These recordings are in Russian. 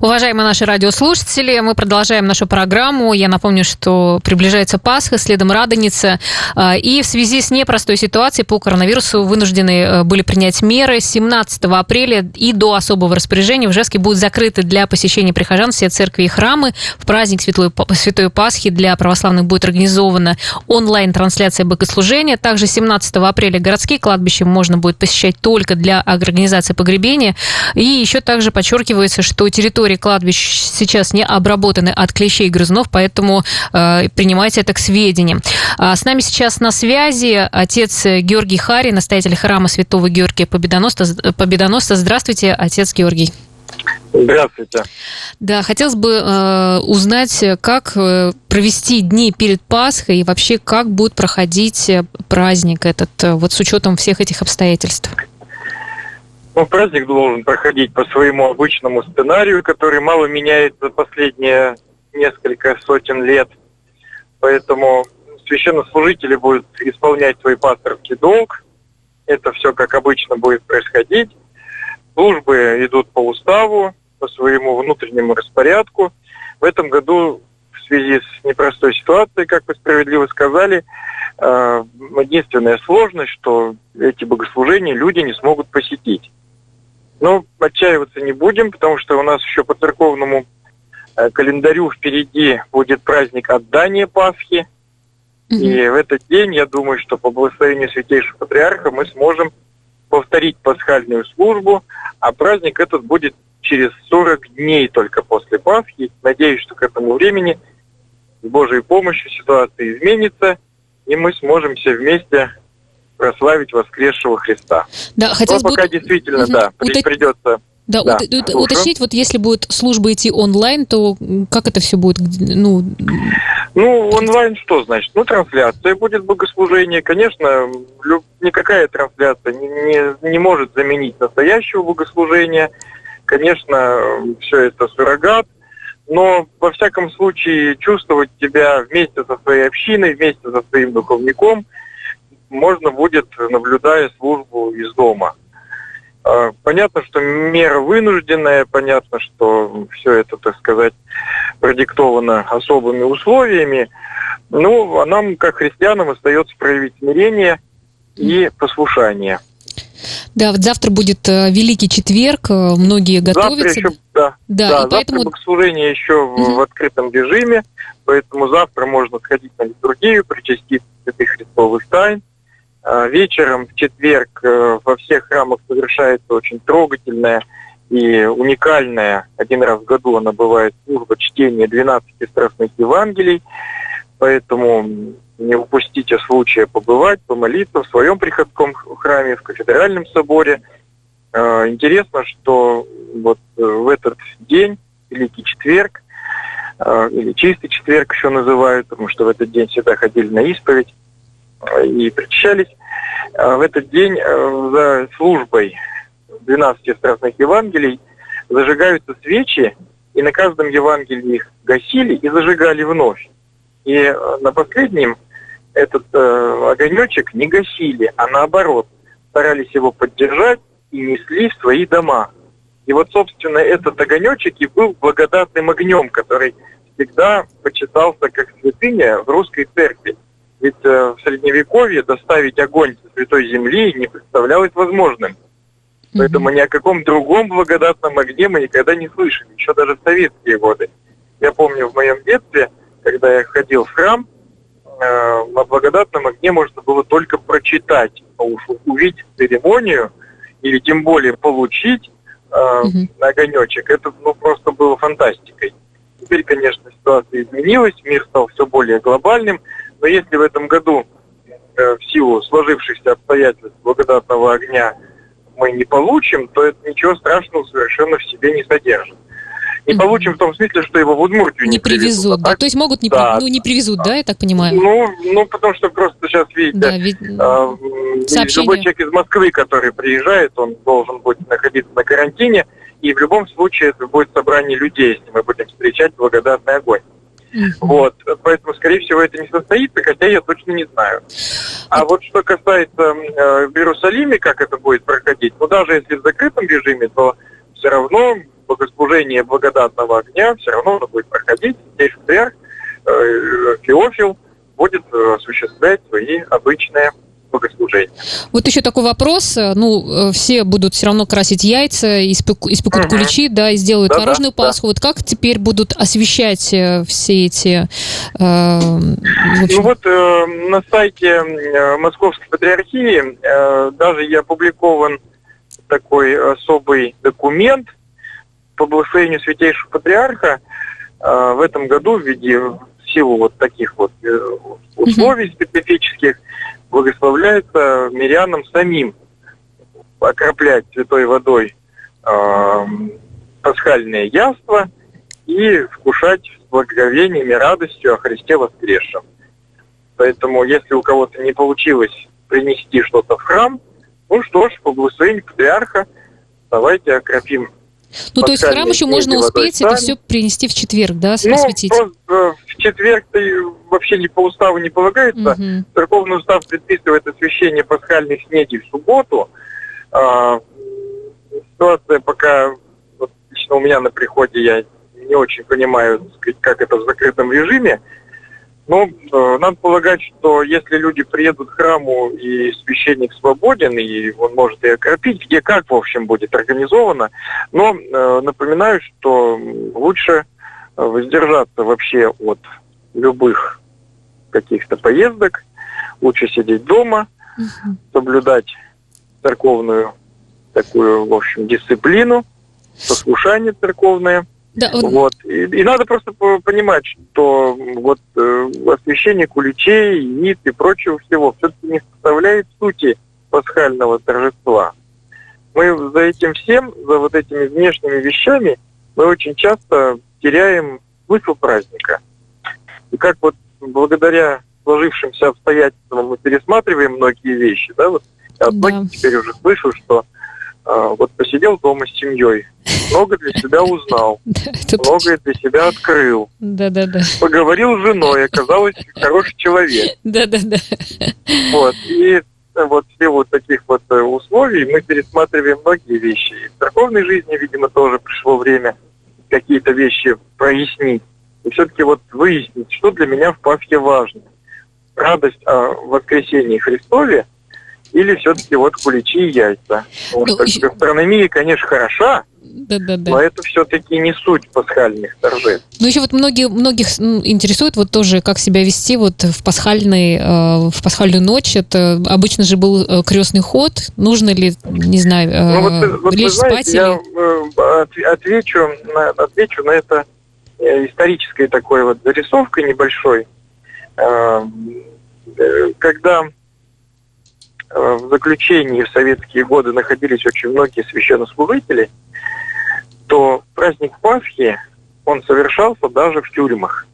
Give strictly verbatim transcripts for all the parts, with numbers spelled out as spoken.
Уважаемые наши радиослушатели, мы продолжаем нашу программу. Я напомню, что приближается Пасха, следом Радоница. И в связи с непростой ситуацией по коронавирусу вынуждены были принять меры. семнадцатого апреля и до особого распоряжения в Ижевске будут закрыты для посещения прихожан все церкви и храмы. В праздник Святой, Святой Пасхи для православных будет организована онлайн-трансляция богослужения. Также семнадцатого апреля городские кладбища можно будет посещать только для организации погребения. И еще также подчеркивается, что территории кладбищ сейчас не обработаны от клещей и грызунов, поэтому э, принимайте это к сведению. А с нами сейчас на связи отец Георгий Харин, настоятель храма Святого Георгия Победоносца. Победоносца. Здравствуйте, отец Георгий. Здравствуйте. Да, хотелось бы э, узнать, как провести дни перед Пасхой и вообще как будет проходить праздник этот, вот с учетом всех этих обстоятельств. Ну, праздник должен проходить по своему обычному сценарию, который мало меняется последние несколько сотен лет. Поэтому священнослужители будут исполнять свой пасторский долг. Это все как обычно будет происходить. Службы идут по уставу, по своему внутреннему распорядку. В этом году в связи с непростой ситуацией, как вы справедливо сказали, единственная сложность, что эти богослужения люди не смогут посетить. Но отчаиваться не будем, потому что у нас еще по церковному календарю впереди будет праздник отдания Пасхи. Mm-hmm. И в этот день, я думаю, что по благословению Святейшего Патриарха мы сможем повторить пасхальную службу, а праздник этот будет через сорок дней только после Пасхи. Надеюсь, что к этому времени с Божьей помощью ситуация изменится, и мы сможем все вместе прославить воскресшего Христа. Да, хотелось бы... пока действительно, угу. да, Уточ... придется... Да, да. Ут... уточнить, вот если будет служба идти онлайн, то как это все будет? Ну... ну, онлайн что значит? Ну, трансляция будет, богослужение. Конечно, люб... никакая трансляция не, не, не может заменить настоящего богослужения. Конечно, все это суррогат. Но, во всяком случае, чувствовать себя вместе со своей общиной, вместе со своим духовником можно будет, наблюдая службу из дома. Понятно, что мера вынужденная, понятно, что все это, так сказать, продиктовано особыми условиями. Но нам, как христианам, остается проявить смирение и послушание. Да, вот завтра будет Великий Четверг, многие готовятся. Завтра еще, да, да, да, завтра поэтому... богослужение еще uh-huh. в открытом режиме, поэтому завтра можно сходить на литургию, причаститься святых христовых тайн. Вечером в четверг во всех храмах совершается очень трогательная и уникальная, один раз в году она бывает, служба чтения двенадцати страстных Евангелий, поэтому... не упустите случая побывать, помолиться в своем приходском храме, в кафедральном соборе. Интересно, что вот в этот день, Великий Четверг, или Чистый Четверг еще называют, потому что в этот день всегда ходили на исповедь и причащались. В этот день за службой двенадцати страстных Евангелий зажигаются свечи, и на каждом Евангелии их гасили и зажигали вновь. И на последнем этот э, огонечек не гасили, а наоборот, старались его поддержать и несли в свои дома. И вот, собственно, этот огонечек и был благодатным огнем, который всегда почитался как святыня в русской церкви. Ведь э, в Средневековье доставить огонь со Святой Земли не представлялось возможным. Mm-hmm. Поэтому ни о каком другом благодатном огне мы никогда не слышали, еще даже в советские годы. Я помню, в моем детстве, когда я ходил в храм, на благодатном огне можно было только прочитать, а уж увидеть церемонию или тем более получить э, угу. огонечек, это ну, просто было фантастикой. Теперь, конечно, ситуация изменилась, мир стал все более глобальным, но если в этом году э, в силу сложившихся обстоятельств благодатного огня мы не получим, то это ничего страшного совершенно в себе не содержит. Не получим в том смысле, что его в Удмуртию не, не привезут. привезут да? То есть могут не, да. при... ну, не привезут, да. да, я так понимаю? Ну, ну, потому что просто сейчас, видите, да, ведь... а, любой человек из Москвы, который приезжает, он должен будет находиться на карантине, и в любом случае это будет собрание людей, если мы будем встречать благодатный огонь. Uh-huh. Вот, поэтому, скорее всего, это не состоится, хотя я точно не знаю. А uh-huh. вот что касается э, в Иерусалиме, как это будет проходить, ну, даже если в закрытом режиме, то все равно... богослужение благодатного огня все равно оно будет проходить. Здесь патриарх Феофил будет осуществлять свои обычные богослужения. Вот еще такой вопрос. Ну, все будут все равно красить яйца, испеку, испекут угу. куличи, да, и сделают да, творожную да, Пасху. Да. Вот как теперь будут освещать все эти... Э, ну вот э, на сайте Московской Патриархии э, даже и опубликован такой особый документ по благословению Святейшего Патриарха э, в этом году в виде в силу вот таких вот э, условий угу. специфических благословляется мирянам самим окроплять святой водой э, пасхальные яства и вкушать с благоговением и радостью о Христе воскресшем. Поэтому, если у кого-то не получилось принести что-то в храм, ну что ж, по благословению патриарха давайте окропим. Ну, то есть в храм еще можно успеть это все принести в четверг, да, осветить? Ну, просто в четверг-то вообще не по уставу не полагается. Угу. Церковный устав предписывает освящение пасхальных снедей в субботу. А, ситуация пока, вот, лично у меня на приходе, я не очень понимаю, как это в закрытом режиме. Но э, надо полагать, что если люди приедут к храму, и священник свободен, и он может и окропить, где как, в общем, будет организовано. Но э, напоминаю, что лучше воздержаться вообще от любых каких-то поездок, лучше сидеть дома, угу. соблюдать церковную такую, в общем, дисциплину, послушание церковное. Да, он... Вот. И, и надо просто понимать, что вот э, освящение куличей, яиц и прочего всего все-таки не составляет сути пасхального торжества. Мы за этим всем, за вот этими внешними вещами, мы очень часто теряем смысл праздника. И как вот благодаря сложившимся обстоятельствам мы пересматриваем многие вещи, да, вот я от многих да. теперь уже слышу, что э, вот посидел дома с семьей. Много для себя узнал, да, многое для себя открыл. Да, да, да. Поговорил с женой, оказалось, хороший человек. Да, да, да. Вот. И вот в силу таких вот условий мы пересматриваем многие вещи. И в церковной жизни, видимо, тоже пришло время какие-то вещи прояснить. И все-таки вот выяснить, что для меня в Пасхе важно. Радость о воскресении Христове или все-таки вот куличи и яйца. Потому ну, что гастрономия, конечно, хороша, Да, да, да. но это все-таки не суть пасхальных торжеств. Ну еще вот многие, многих интересует вот тоже, как себя вести вот в, пасхальный, э, в пасхальную ночь. Это обычно же был крестный ход. Нужно ли, не знаю, э, ну, вот, вот, лечь спать? Знаете, или... Я отвечу на, отвечу на это исторической такой вот зарисовкой небольшой. Когда в заключении в советские годы находились очень многие священнослужители, то праздник Пасхи, он совершался даже в тюрьмах,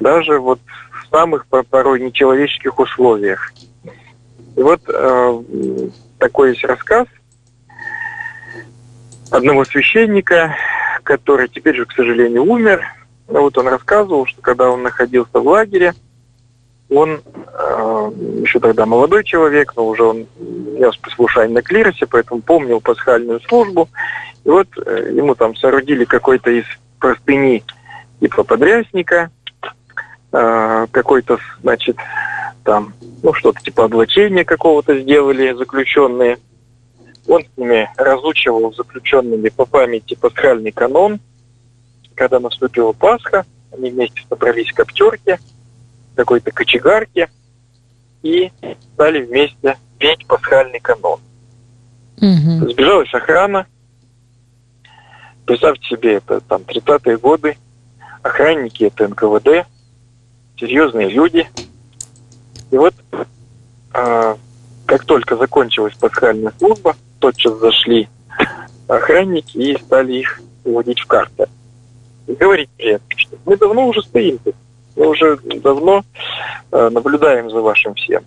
даже вот в самых порой нечеловеческих условиях. И вот э, такой есть рассказ одного священника, который теперь же, к сожалению, умер. Но вот он рассказывал, что когда он находился в лагере, он э, еще тогда молодой человек, но уже он нес послушание на клиросе, поэтому помнил пасхальную службу. И вот э, ему там соорудили какой-то из простыни типа подрясника, э, какой-то, значит, там, ну, что-то типа облачения какого-то сделали заключенные. Он с ними разучивал заключенными по памяти пасхальный канон. Когда наступила Пасха, они вместе собрались в коптерке, какой-то кочегарке, и стали вместе петь пасхальный канон. Угу. Сбежалась охрана. Представьте себе, это там тридцатые годы, охранники это эн ка вэ дэ, серьезные люди. И вот э, как только закончилась пасхальная служба, тотчас зашли охранники и стали их уводить в карты. И говорить при этом, что мы давно уже стоим тут. Мы уже давно э, наблюдаем за вашим всем.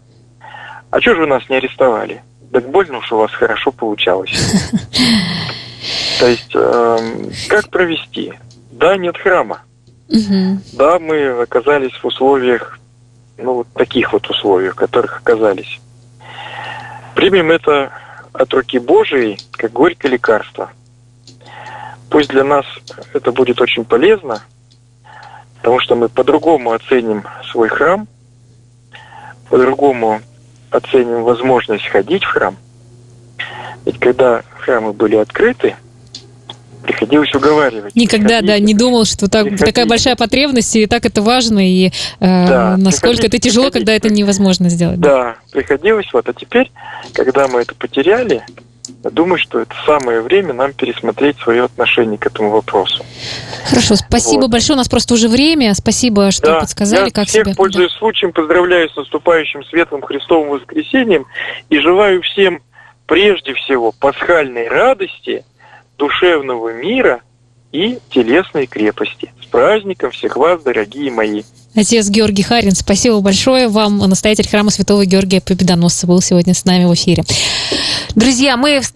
А чего же вы нас не арестовали? Так больно уж у вас хорошо получалось. То есть, э, как провести? Да, нет храма. Угу. Да, мы оказались в условиях, ну, вот таких вот условиях, в которых оказались. Примем это от руки Божией, как горькое лекарство. Пусть для нас это будет очень полезно, потому что мы по-другому оценим свой храм, по-другому оценим возможность ходить в храм. Ведь когда храмы были открыты, приходилось уговаривать. Никогда, приходить, да, не думал, что так, такая большая потребность, и так это важно, и э, да, насколько это тяжело, приходить, когда это невозможно сделать. Да, да, приходилось. Вот, а теперь, когда мы это потеряли, думаю, что это самое время нам пересмотреть свое отношение к этому вопросу. Хорошо, спасибо вот. большое. У нас просто уже время. Спасибо, что да, подсказали, я как всех себя... пользуюсь случаем, поздравляю с наступающим светлым Христовым воскресеньем и желаю всем прежде всего пасхальной радости, душевного мира и телесной крепости. С праздником всех вас, дорогие мои! Отец Георгий Харин, спасибо большое вам, настоятель храма Святого Георгия Победоносца был сегодня с нами в эфире. Друзья, мы встретимся.